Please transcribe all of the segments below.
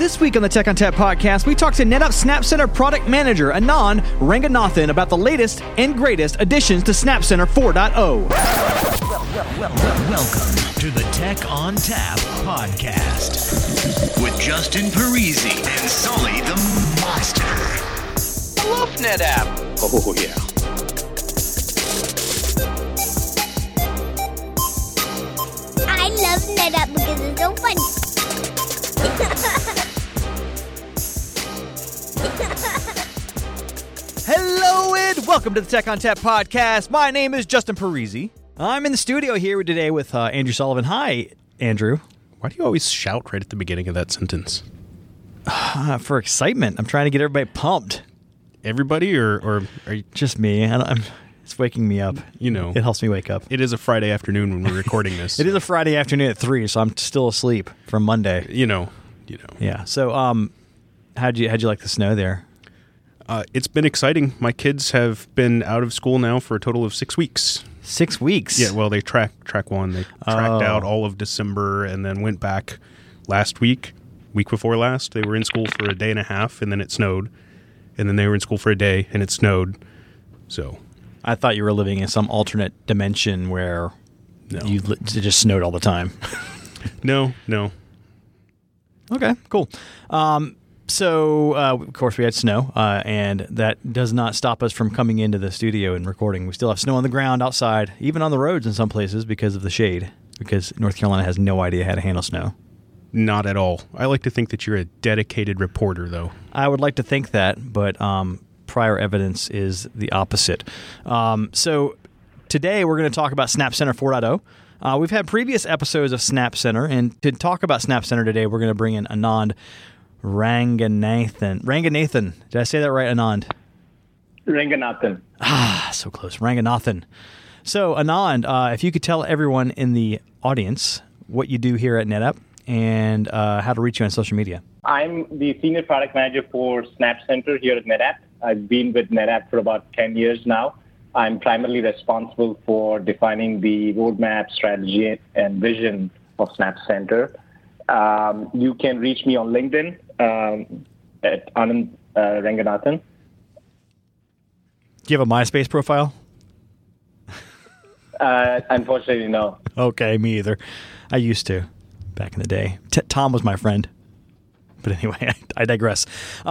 This week on the Tech on Tap podcast, we talked to NetApp SnapCenter product manager Anand Ranganathan about the latest and greatest additions to SnapCenter 4.0. Welcome to the Tech on Tap podcast with Justin Parisi and Sully the Monster. I love NetApp. Oh, yeah. I love NetApp because it's so funny. Hello and welcome to the Tech on Tap podcast. My name is Justin Parisi. I'm in the studio here today with Andrew Sullivan. Hi, Andrew. Why do you always shout right at the beginning of that sentence? For excitement. I'm trying to get everybody pumped. Everybody or are you... Just me. It's waking me up. You know. It helps me wake up. It is a Friday afternoon when we're recording this. It is a Friday afternoon at 3, so I'm still asleep from Monday. You know. Yeah. So, how'd you like the snow there? It's been exciting. My kids have been out of school now for a total of 6 weeks. 6 weeks? Yeah, well, they track one. They tracked out all of December and then went back last week. Week before last, they were in school for a day and a half, and then it snowed. And then they were in school for a day, and it snowed. So... I thought you were living in some alternate dimension where it just snowed all the time. No. Okay, cool. So, of course, we had snow, and that does not stop us from coming into the studio and recording. We still have snow on the ground outside, even on the roads in some places because of the shade, because North Carolina has no idea how to handle snow. Not at all. I like to think that you're a dedicated reporter, though. I would like to think that, but... prior evidence is the opposite. So today we're going to talk about SnapCenter 4.0. We've had previous episodes of SnapCenter, and to talk about SnapCenter today, we're going to bring in Anand Ranganathan. Ranganathan. Did I say that right, Anand? Ranganathan. Ah, so close. Ranganathan. So, Anand, if you could tell everyone in the audience what you do here at NetApp and how to reach you on social media. I'm the Senior Product Manager for SnapCenter here at NetApp. I've been with NetApp for about 10 years now. I'm primarily responsible for defining the roadmap, strategy, and vision of SnapCenter. You can reach me on LinkedIn at Anand Ranganathan. Do you have a MySpace profile? Unfortunately, no. Okay, me either. I used to back in the day. Tom was my friend. But anyway, I digress. So,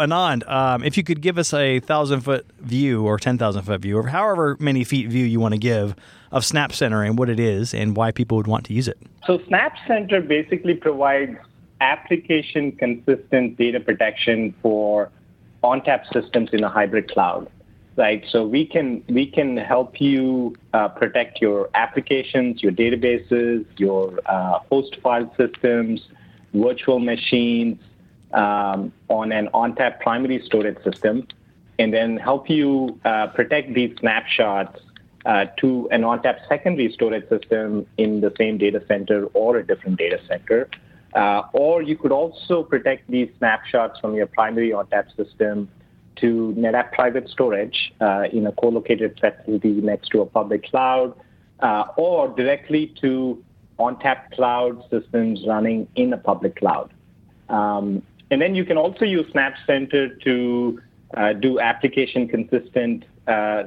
Anand, if you could give us a 1,000-foot view or 10,000-foot view or however many feet view you want to give of SnapCenter and what it is and why people would want to use it. So SnapCenter basically provides application-consistent data protection for ONTAP systems in a hybrid cloud, right? So we can help you protect your applications, your databases, your host file systems, virtual machines on an ONTAP primary storage system, and then help you protect these snapshots to an ONTAP secondary storage system in the same data center or a different data center. Or you could also protect these snapshots from your primary ONTAP system to NetApp private storage in a co-located facility next to a public cloud, or directly to ONTAP cloud systems running in a public cloud. And then you can also use SnapCenter to do application-consistent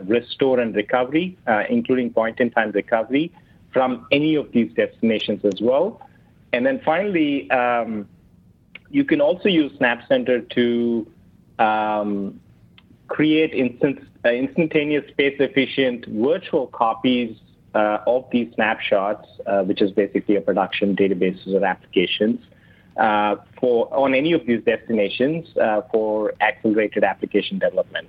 restore and recovery, including point-in-time recovery, from any of these destinations as well. And then finally, you can also use SnapCenter to create instantaneous space-efficient virtual copies of these snapshots, which is basically a production databases or applications, for on any of these destinations for accelerated application development.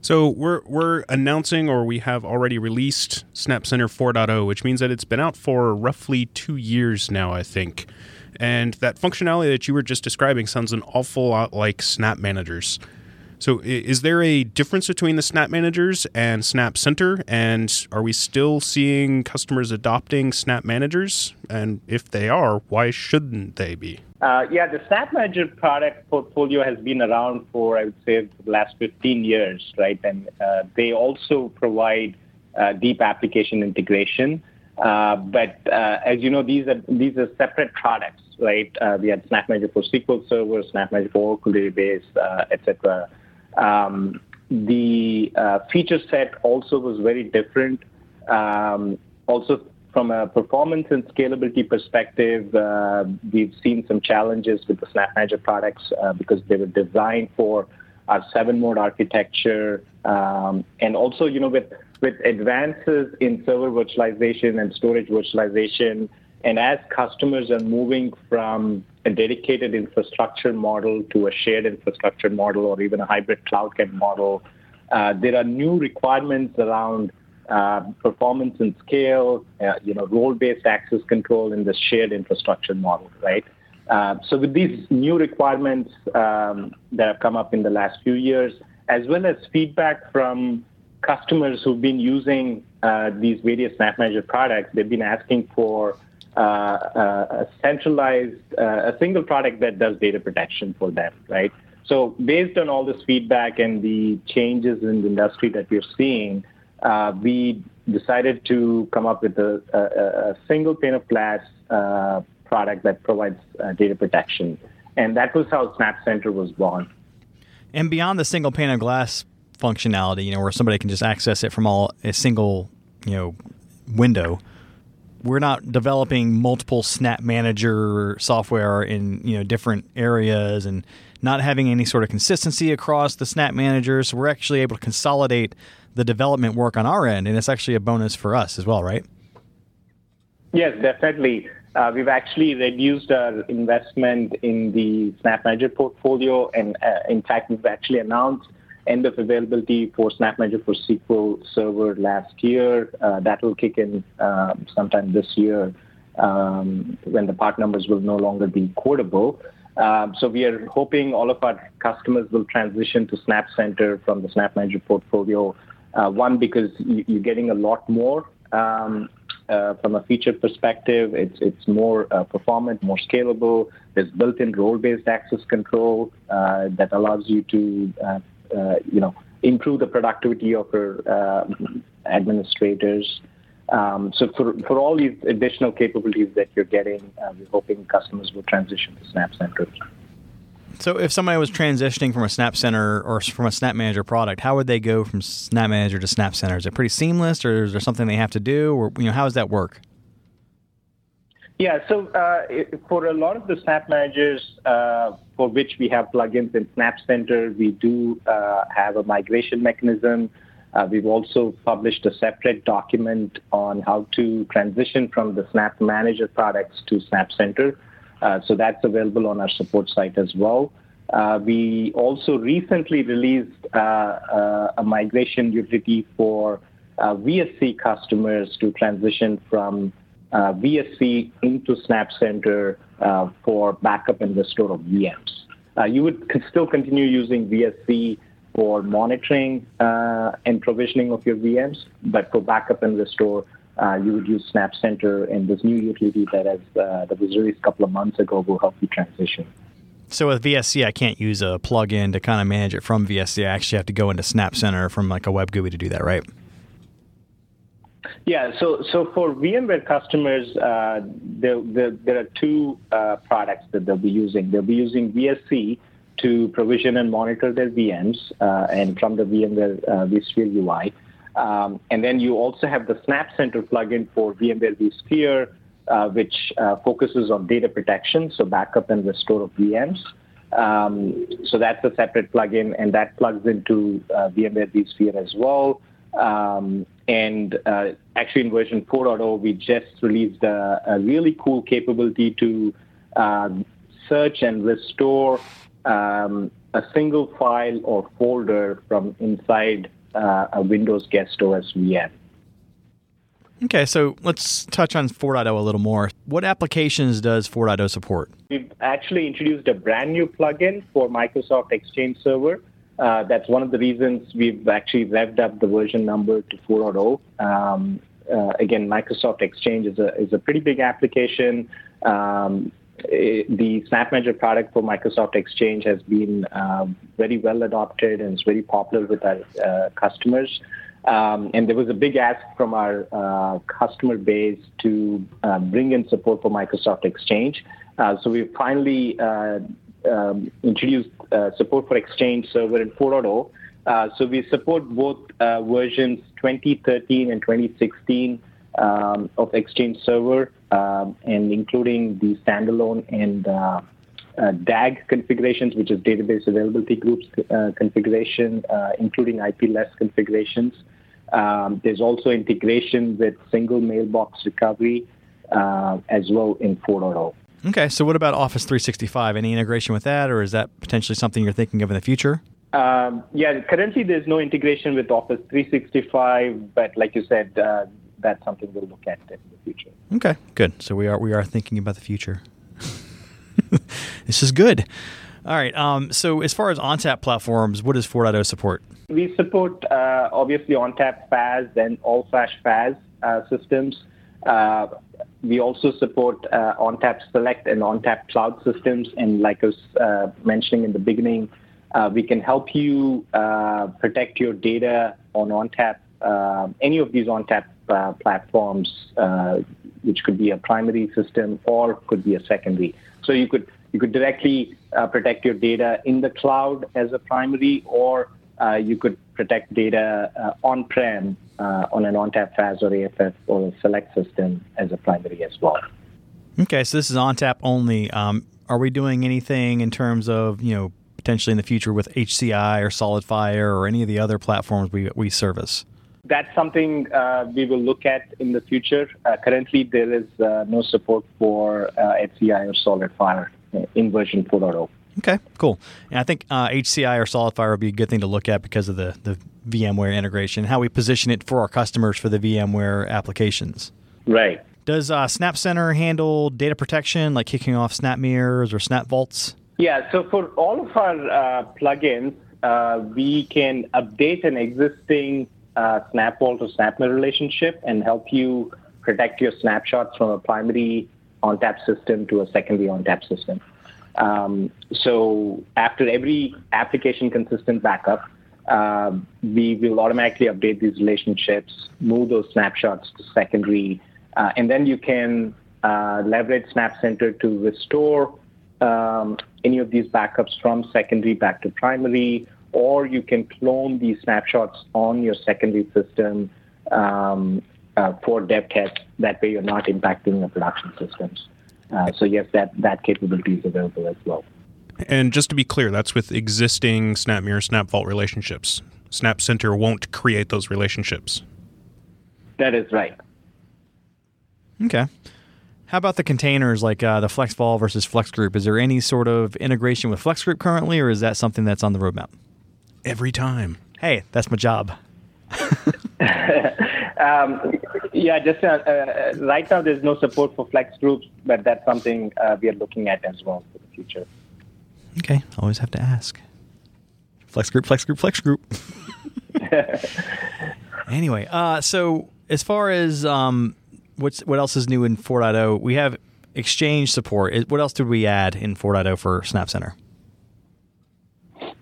So we're announcing, or we have already released SnapCenter 4.0, which means that it's been out for roughly 2 years now, I think. And that functionality that you were just describing sounds an awful lot like SnapManagers. So is there a difference between the SnapManagers and SnapCenter, and are we still seeing customers adopting SnapManagers? And if they are, why shouldn't they be? The SnapManager product portfolio has been around for, I would say, the last 15 years, right? And they also provide deep application integration. But as you know, these are separate products, right? We had SnapManager for SQL Server, SnapManager for Oracle Database, etc. The feature set also was very different. Also, from a performance and scalability perspective, we've seen some challenges with the SnapManager products because they were designed for our 7-mode architecture, and also, you know, with advances in server virtualization and storage virtualization, and as customers are moving from a dedicated infrastructure model to a shared infrastructure model or even a hybrid cloud model, there are new requirements around performance and scale, role-based access control in the shared infrastructure model, right? So with these new requirements that have come up in the last few years, as well as feedback from customers who've been using these various SnapManager products, they've been asking for a centralized, a single product that does data protection for them, right? So based on all this feedback and the changes in the industry that we're seeing, we decided to come up with a single pane of glass product that provides data protection. And that was how SnapCenter was born. And beyond the single pane of glass functionality, you know, where somebody can just access it from a single, you know, window, we're not developing multiple SnapManager software in, you know, different areas and not having any sort of consistency across the SnapManager. So we're actually able to consolidate the development work on our end, and it's actually a bonus for us as well, right? Yes, definitely. We've actually reduced our investment in the SnapManager portfolio, and in fact, we've actually announced end of availability for SnapManager for SQL Server last year. That will kick in sometime this year when the part numbers will no longer be quotable. So we are hoping all of our customers will transition to SnapCenter from the SnapManager portfolio. One, because you're getting a lot more from a feature perspective. It's more performant, more scalable. There's built-in role-based access control that allows you to improve the productivity of your administrators. So for all these additional capabilities that you're getting, we're hoping customers will transition to SnapCenter. So if somebody was transitioning from a SnapCenter or from a SnapManager product, how would they go from SnapManager to SnapCenter? Is it pretty seamless, or is there something they have to do, or how does that work? Yeah, so for a lot of the SnapManagers for which we have plugins in SnapCenter, we do have a migration mechanism. We've also published a separate document on how to transition from the SnapManager products to SnapCenter. So that's available on our support site as well. We also recently released a migration utility for VSC customers to transition from VSC into SnapCenter for backup and restore of VMs. You would still continue using VSC for monitoring and provisioning of your VMs, but for backup and restore, you would use SnapCenter, and this new utility that was released a couple of months ago will help you transition. So with VSC, I can't use a plugin to kind of manage it from VSC. I actually have to go into SnapCenter from like a web GUI to do that, right? Yeah, so for VMware customers, there are two products that they'll be using. They'll be using VSC to provision and monitor their VMs and from the VMware vSphere UI. And then you also have the SnapCenter plugin for VMware vSphere, which focuses on data protection, so backup and restore of VMs. So that's a separate plugin, and that plugs into VMware vSphere as well. And actually in version 4.0, we just released a really cool capability to search and restore a single file or folder from inside a Windows guest OS VM. Okay, so let's touch on 4.0 a little more. What applications does 4.0 support? We've actually introduced a brand new plugin for Microsoft Exchange Server. That's one of the reasons we've actually revved up the version number to 4.0. Again, Microsoft Exchange is a pretty big application. The SnapManager product for Microsoft Exchange has been very well adopted and is very popular with our customers. And there was a big ask from our customer base to bring in support for Microsoft Exchange. So we finally introduced support for Exchange Server in 4.0. So we support both versions 2013 and 2016 of Exchange Server, and including the standalone and DAG configurations, which is database availability groups configuration, including IP-less configurations. There's also integration with single mailbox recovery as well in 4.0. Okay, so what about Office 365? Any integration with that, or is that potentially something you're thinking of in the future? Yeah, currently there's no integration with Office 365, but like you said, that's something we'll look at in the future. Okay, good. So we are thinking about the future. This is good. All right. So as far as ONTAP platforms, what does 4.0 support? We support, obviously, ONTAP FAS and all-flash FAS systems. We also support ONTAP Select and ONTAP Cloud systems. And like I was mentioning in the beginning, we can help you protect your data on ONTAP, any of these ONTAP platforms, which could be a primary system or could be a secondary. So you could directly protect your data in the cloud as a primary, or you could protect data on-prem on an ONTAP FAS or AFF or a Select system as a primary as well. Okay, so this is ONTAP only. Are we doing anything in terms of, potentially in the future with HCI or SolidFire or any of the other platforms we service? That's something we will look at in the future. Currently, there is no support for HCI or SolidFire in version 4.0. Okay, cool. And I think HCI or SolidFire would be a good thing to look at because of the VMware integration, how we position it for our customers for the VMware applications. Right. Does SnapCenter handle data protection, like kicking off SnapMirrors or SnapVaults? Yeah, so for all of our plugins, we can update an existing SnapVault or SnapMirror relationship and help you protect your snapshots from a primary ONTAP system to a secondary ONTAP system. So after every application consistent backup, we will automatically update these relationships, move those snapshots to secondary, and then you can leverage SnapCenter to restore any of these backups from secondary back to primary, or you can clone these snapshots on your secondary system for dev tests. That way you're not impacting the production systems. So yes, that capability is available as well. And just to be clear, that's with existing SnapMirror, SnapVault relationships. SnapCenter won't create those relationships. That is right. Okay. How about the containers, like the FlexVol versus FlexGroup? Is there any sort of integration with FlexGroup currently, or is that something that's on the roadmap? Every time. Hey, that's my job. Yeah, just right now there's no support for FlexGroups, but that's something we are looking at as well for the future. Okay, always have to ask. FlexGroup. Anyway, so as far as what else is new in 4.0, we have Exchange support. What else did we add in 4.0 for SnapCenter?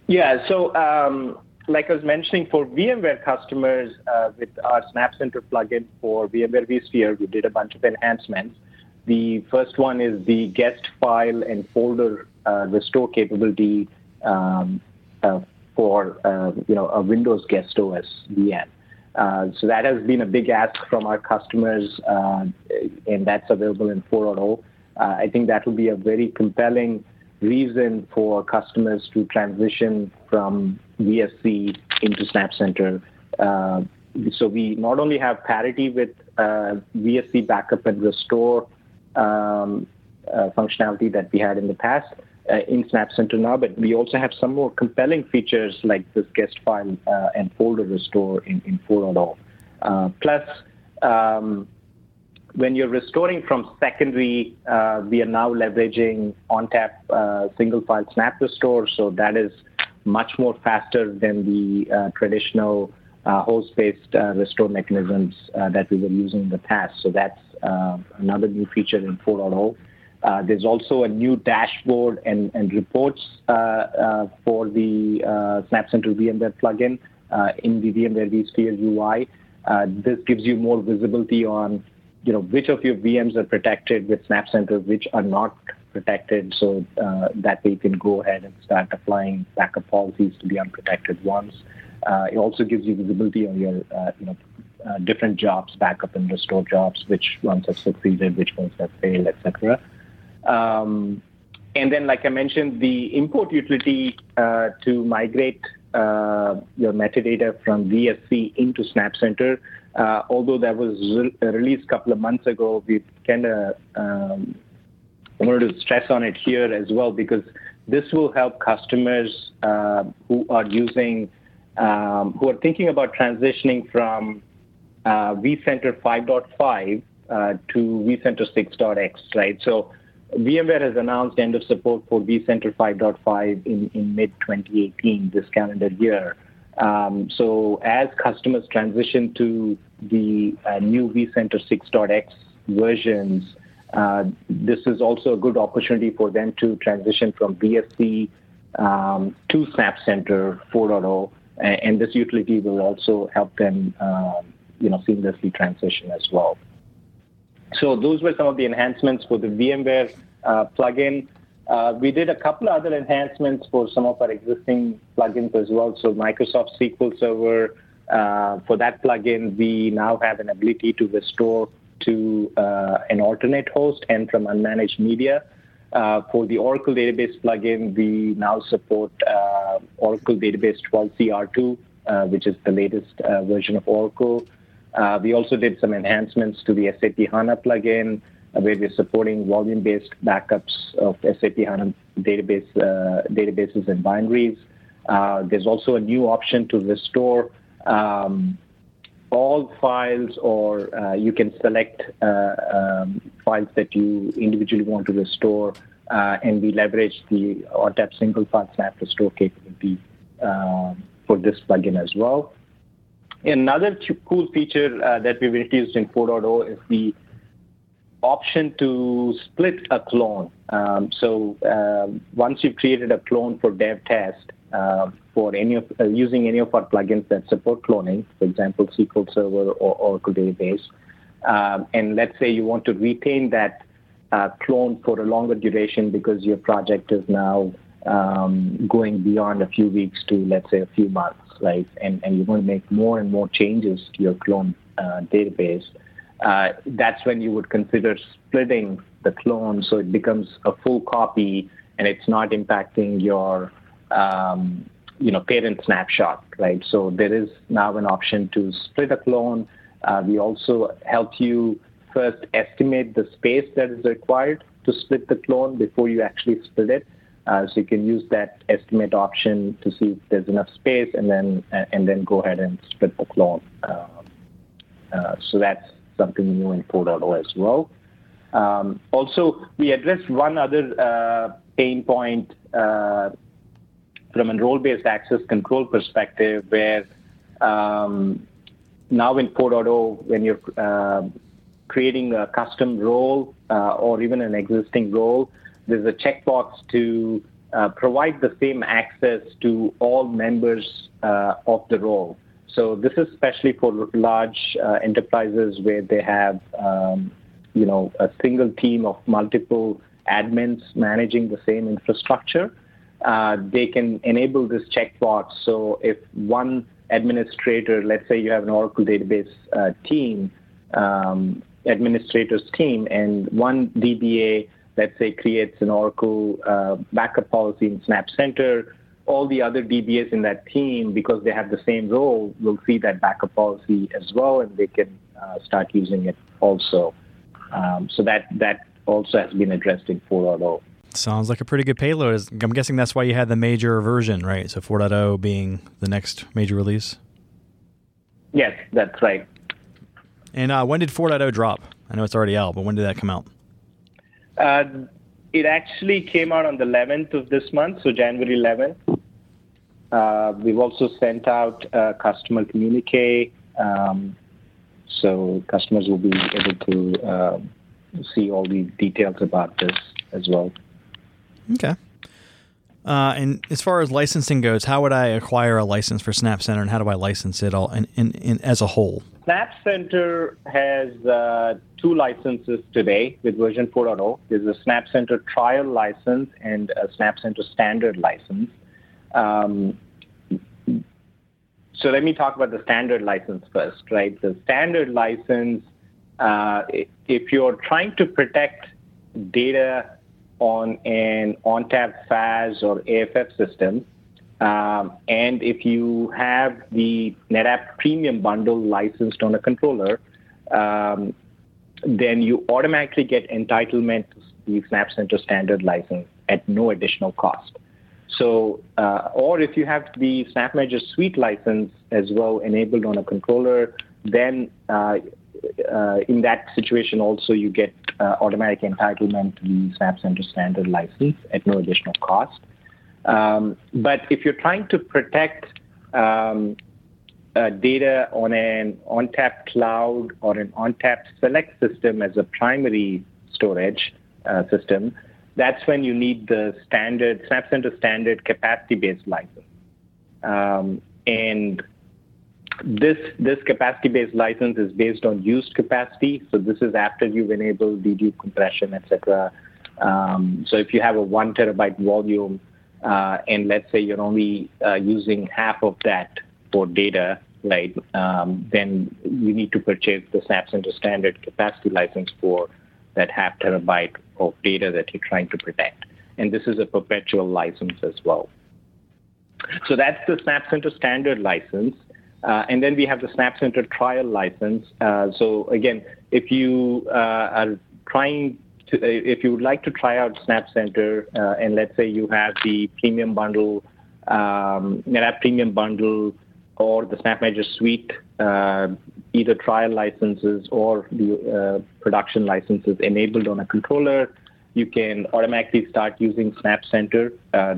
Yeah, so like I was mentioning, for VMware customers, with our SnapCenter plugin for VMware vSphere, we did a bunch of enhancements. The first one is the guest file and folder restore capability for a Windows guest OS VM. So that has been a big ask from our customers, and that's available in 4.0. I think that will be a very compelling reason for customers to transition from VSC into SnapCenter. So we not only have parity with VSC backup and restore functionality that we had in the past in SnapCenter now, but we also have some more compelling features like this guest file and folder restore in 4.0. Plus, when you're restoring from secondary, we are now leveraging ONTAP single file snap restore, so that is much more faster than the traditional host-based restore mechanisms that we were using in the past. So that's another new feature in 4.0. There's also a new dashboard and reports for the SnapCenter VMware plugin in the VMware vSphere UI. This gives you more visibility on, you know, which of your VMs are protected with SnapCenter, which are not protected. So that way you can go ahead and start applying backup policies to the unprotected ones. It also gives you visibility on your, different jobs, backup and restore jobs, which ones have succeeded, which ones have failed, etc. And then, like I mentioned, the import utility to migrate your metadata from VSC into SnapCenter, although that was released a couple of months ago, we kind of wanted to stress on it here as well, because this will help customers who are using, who are thinking about transitioning from vCenter 5.5 to vCenter 6.x, right? So VMware has announced end of support for vCenter 5.5 in mid-2018, this calendar year. So as customers transition to the new vCenter 6.x versions, this is also a good opportunity for them to transition from VSC to SnapCenter 4.0, and this utility will also help them seamlessly transition as well. So those were some of the enhancements for the VMware plugin. We did a couple other enhancements for some of our existing plugins as well. So Microsoft SQL Server, for that plugin, we now have an ability to restore to an alternate host and from unmanaged media. For the Oracle Database plugin, we now support Oracle Database 12cR2, which is the latest version of Oracle. We also did some enhancements to the SAP HANA plugin, where we're supporting volume-based backups of SAP HANA databases and binaries. There's also a new option to restore all files, or you can select files that you individually want to restore, and we leverage the ONTAP single file snap restore capability for this plugin as well. Another cool feature that we've introduced in 4.0 is the option to split a clone. So once you've created a clone for dev test for using any of our plugins that support cloning, for example, SQL Server or Oracle Database, and let's say you want to retain that clone for a longer duration because your project is now going beyond a few weeks to, let's say, a few months, right? And you want to make more and more changes to your clone database. That's when you would consider splitting the clone, so it becomes a full copy and it's not impacting your parent snapshot, right? So there is now an option to split a clone. We also help you first estimate the space that is required to split the clone before you actually split it. So you can use that estimate option to see if there's enough space, and then go ahead and split the clone. So that's something new in 4.0 as well. Also, we addressed one other pain point from a role-based access control perspective, where now in 4.0, when you're creating a custom role or even an existing role, there's a checkbox to provide the same access to all members of the role. So this is especially for large enterprises where they have, a single team of multiple admins managing the same infrastructure. They can enable this checkbox. So if one administrator, let's say you have an Oracle database team, administrator's team, and one DBA, let's say, creates an Oracle backup policy in SnapCenter, all the other DBAs in that team, because they have the same role, will see that backup policy as well, and they can start using it also. So that also has been addressed in 4.0. Sounds like a pretty good payload. I'm guessing that's why you had the major version, right? So 4.0 being the next major release? Yes, that's right. And when did 4.0 drop? I know it's already out, but when did that come out? It actually came out on the 11th of this month, so January 11th. We've also sent out customer communique, so customers will be able to see all the details about this as well. Okay. And as far as licensing goes, how would I acquire a license for SnapCenter, and how do I license it all in as a whole? SnapCenter has two licenses today with version 4.0. There's a SnapCenter trial license and a SnapCenter standard license. So let me talk about the standard license first, right? The standard license, if you're trying to protect data on an ONTAP FAS or AFF system, and if you have the NetApp Premium Bundle licensed on a controller, then you automatically get entitlement to the SnapCenter standard license at no additional cost. So, or if you have the SnapManager Suite license as well enabled on a controller, then in that situation also you get automatic entitlement to the SnapCenter standard license at no additional cost. But if you're trying to protect data on an ONTAP Cloud or an ONTAP Select system as a primary storage system, that's when you need the standard SnapCenter standard capacity-based license. And this capacity-based license is based on used capacity. So this is after you've enabled DD compression, et cetera. So if you have a 1 terabyte volume, and let's say you're only using half of that for data, right? Then you need to purchase the SnapCenter standard capacity license for that half terabyte of data that you're trying to protect. And this is a perpetual license as well. So that's the SnapCenter standard license. And then we have the SnapCenter trial license. So again, if you are trying to, if you would like to try out SnapCenter, and let's say you have the Premium Bundle, NetApp Premium Bundle, or the SnapManager Suite, either trial licenses or the production licenses enabled on a controller, you can automatically start using SnapCenter.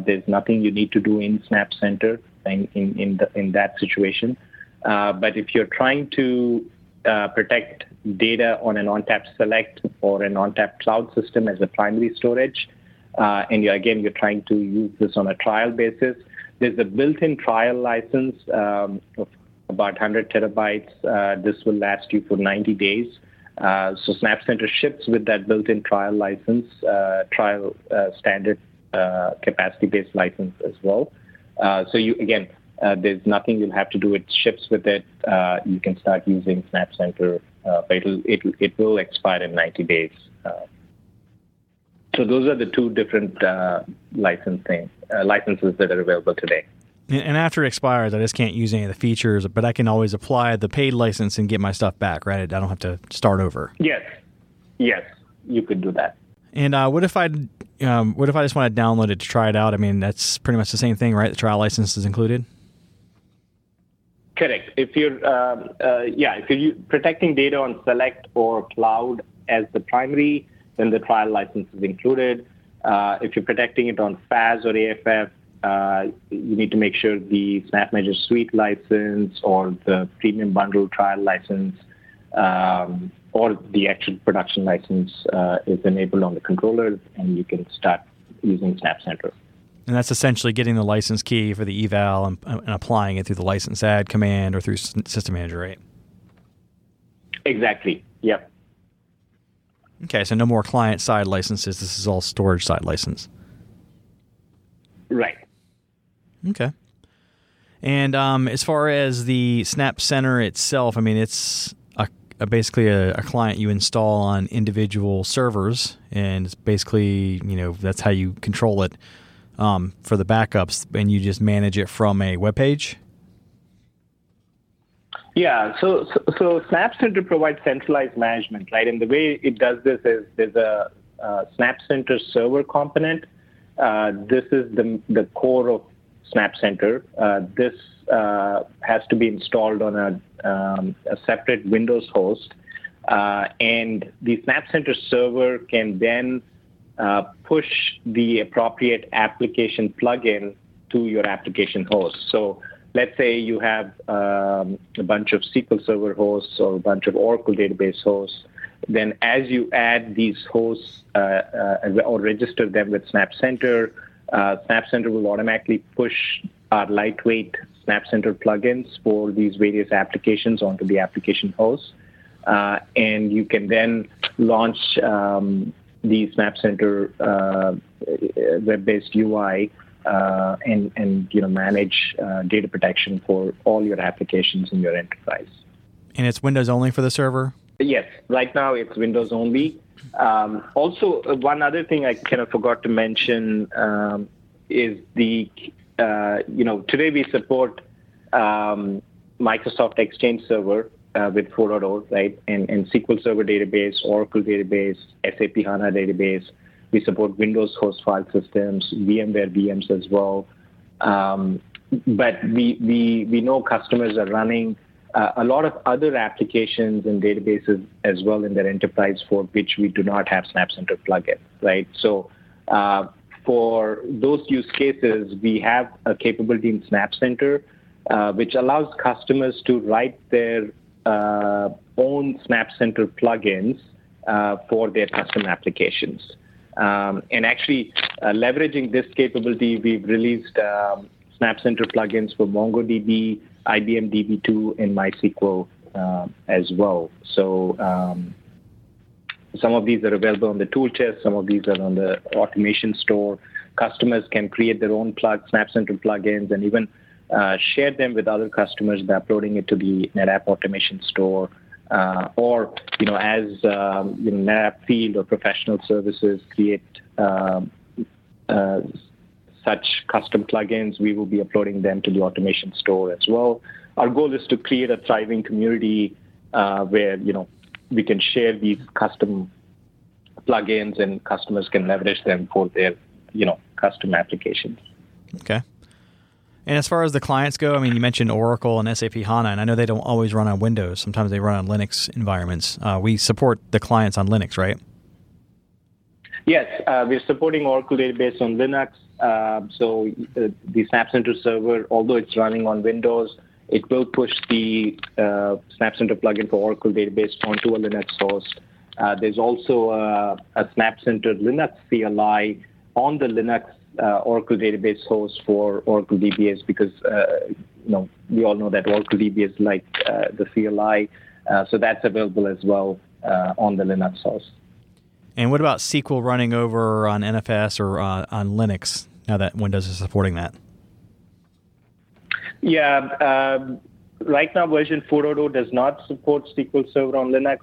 There's nothing you need to do in SnapCenter in that situation. But if you're trying to protect data on an ONTAP Select or an ONTAP Cloud system as a primary storage, and you're trying to use this on a trial basis, there's a built-in trial license of about 100 terabytes. This will last you for 90 days. So SnapCenter ships with that built-in trial license, trial standard capacity-based license as well. So you there's nothing you'll have to do. It ships with it. You can start using SnapCenter, but it will expire in 90 days. So those are the two different licenses that are available today. And after it expires, I just can't use any of the features, but I can always apply the paid license and get my stuff back, right? I don't have to start over. Yes, you could do that. And what if I just want to download it to try it out? I mean, that's pretty much the same thing, right? The trial license is included? Correct. If you're protecting data on Select or Cloud as the primary, then the trial license is included. If you're protecting it on FAS or AFF, you need to make sure the SnapManager Suite license or the Premium Bundle trial license or the actual production license is enabled on the controller, and you can start using SnapCenter. And that's essentially getting the license key for the eval and applying it through the license add command or through System Manager, right? Exactly, yep. Okay, so no more client-side licenses. This is all storage-side license. Right. Okay. And as far as the SnapCenter itself, I mean, it's basically a client you install on individual servers, and it's basically, that's how you control it for the backups, and you just manage it from a web page? Yeah, so SnapCenter provides centralized management, right? And the way it does this is there's a SnapCenter server component. This is the core of SnapCenter. This has to be installed on a separate Windows host. And the SnapCenter server can then push the appropriate application plugin to your application host. So let's say you have a bunch of SQL Server hosts or a bunch of Oracle Database hosts. Then as you add these hosts or register them with SnapCenter, SnapCenter will automatically push our lightweight SnapCenter plugins for these various applications onto the application host. And you can then launch the SnapCenter web-based UI and manage data protection for all your applications in your enterprise. And it's Windows only for the server? Yes. Right now, it's Windows only. Also, one other thing I kind of forgot to mention is the, today we support Microsoft Exchange Server with 4.0, right? And SQL Server database, Oracle database, SAP HANA database. We support Windows host file systems, VMware VMs as well. But we know customers are running a lot of other applications and databases as well in their enterprise for which we do not have SnapCenter plugin, right? So for those use cases, we have a capability in SnapCenter which allows customers to write their own SnapCenter plugins for their custom applications. And actually, leveraging this capability, we've released SnapCenter plugins for MongoDB, IBM DB2, and MySQL as well. So some of these are available on the tool chest. Some of these are on the automation store. Customers can create their own SnapCenter plugins and even share them with other customers by uploading it to the NetApp automation store or, as NetApp field or professional services create such custom plugins, we will be uploading them to the automation store as well. Our goal is to create a thriving community where, we can share these custom plugins and customers can leverage them for their, custom applications. Okay. And as far as the clients go, I mean, you mentioned Oracle and SAP HANA, and I know they don't always run on Windows. Sometimes they run on Linux environments. We support the clients on Linux, right? Yes, we're supporting Oracle Database on Linux. So the SnapCenter server, although it's running on Windows, it will push the SnapCenter plugin for Oracle Database onto a Linux host. There's also a SnapCenter Linux CLI on the Linux Oracle Database host for Oracle DBS because, we all know that Oracle DBS is like the CLI. So that's available as well on the Linux host. And what about SQL running over on NFS or on Linux now that Windows is supporting that? Yeah, right now version 4.0 does not support SQL Server on Linux.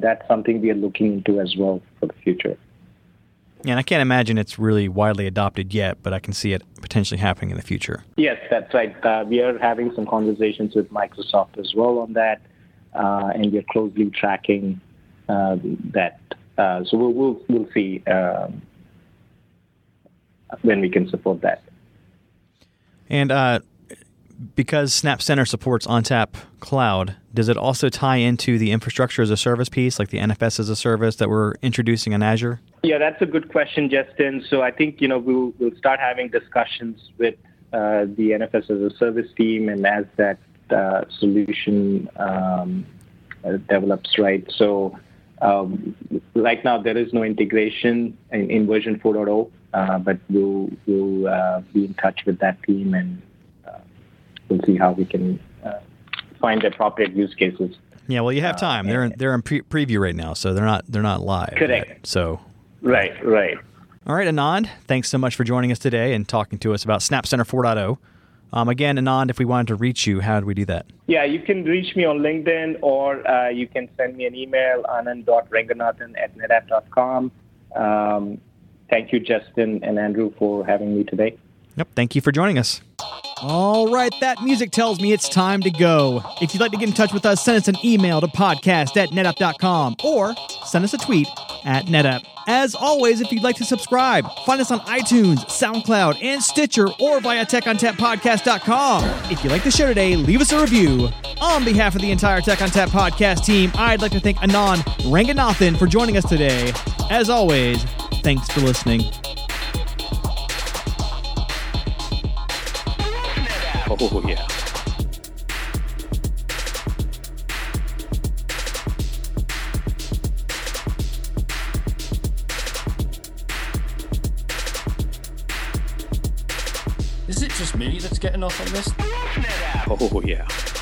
That's something we are looking into as well for the future. And I can't imagine it's really widely adopted yet, but I can see it potentially happening in the future. Yes, that's right. We are having some conversations with Microsoft as well on that, and we're closely tracking that. So we'll see when we can support that. And because SnapCenter supports ONTAP Cloud, does it also tie into the infrastructure as a service piece, like the NFS as a service that we're introducing on Azure? Yeah, that's a good question, Justin. So I think, we'll start having discussions with the NFS as a service team and as that solution develops, right? So right now there is no integration in version 4.0, but we'll be in touch with that team and we'll see how we can find the appropriate use cases. Yeah, well, you have time. They're in preview right now, so they're not live. Correct. Yet, so. Right. All right, Anand, thanks so much for joining us today and talking to us about SnapCenter 4.0. Again, Anand, if we wanted to reach you, how do we do that? Yeah, you can reach me on LinkedIn or you can send me an email, anand.ranganathan@netapp.com. Thank you, Justin and Andrew, for having me today. Yep, thank you for joining us. All right, that music tells me it's time to go. If you'd like to get in touch with us, send us an email to podcast@netapp.com or send us a tweet @netapp. As always, if you'd like to subscribe, find us on iTunes, SoundCloud, and Stitcher or via TechOnTapPodcast.com. If you like the show today, leave us a review. On behalf of the entire Tech on Tap podcast team, I'd like to thank Anand Ranganathan for joining us today. As always, thanks for listening. Oh, yeah. It's just me that's getting off on this. Oh yeah.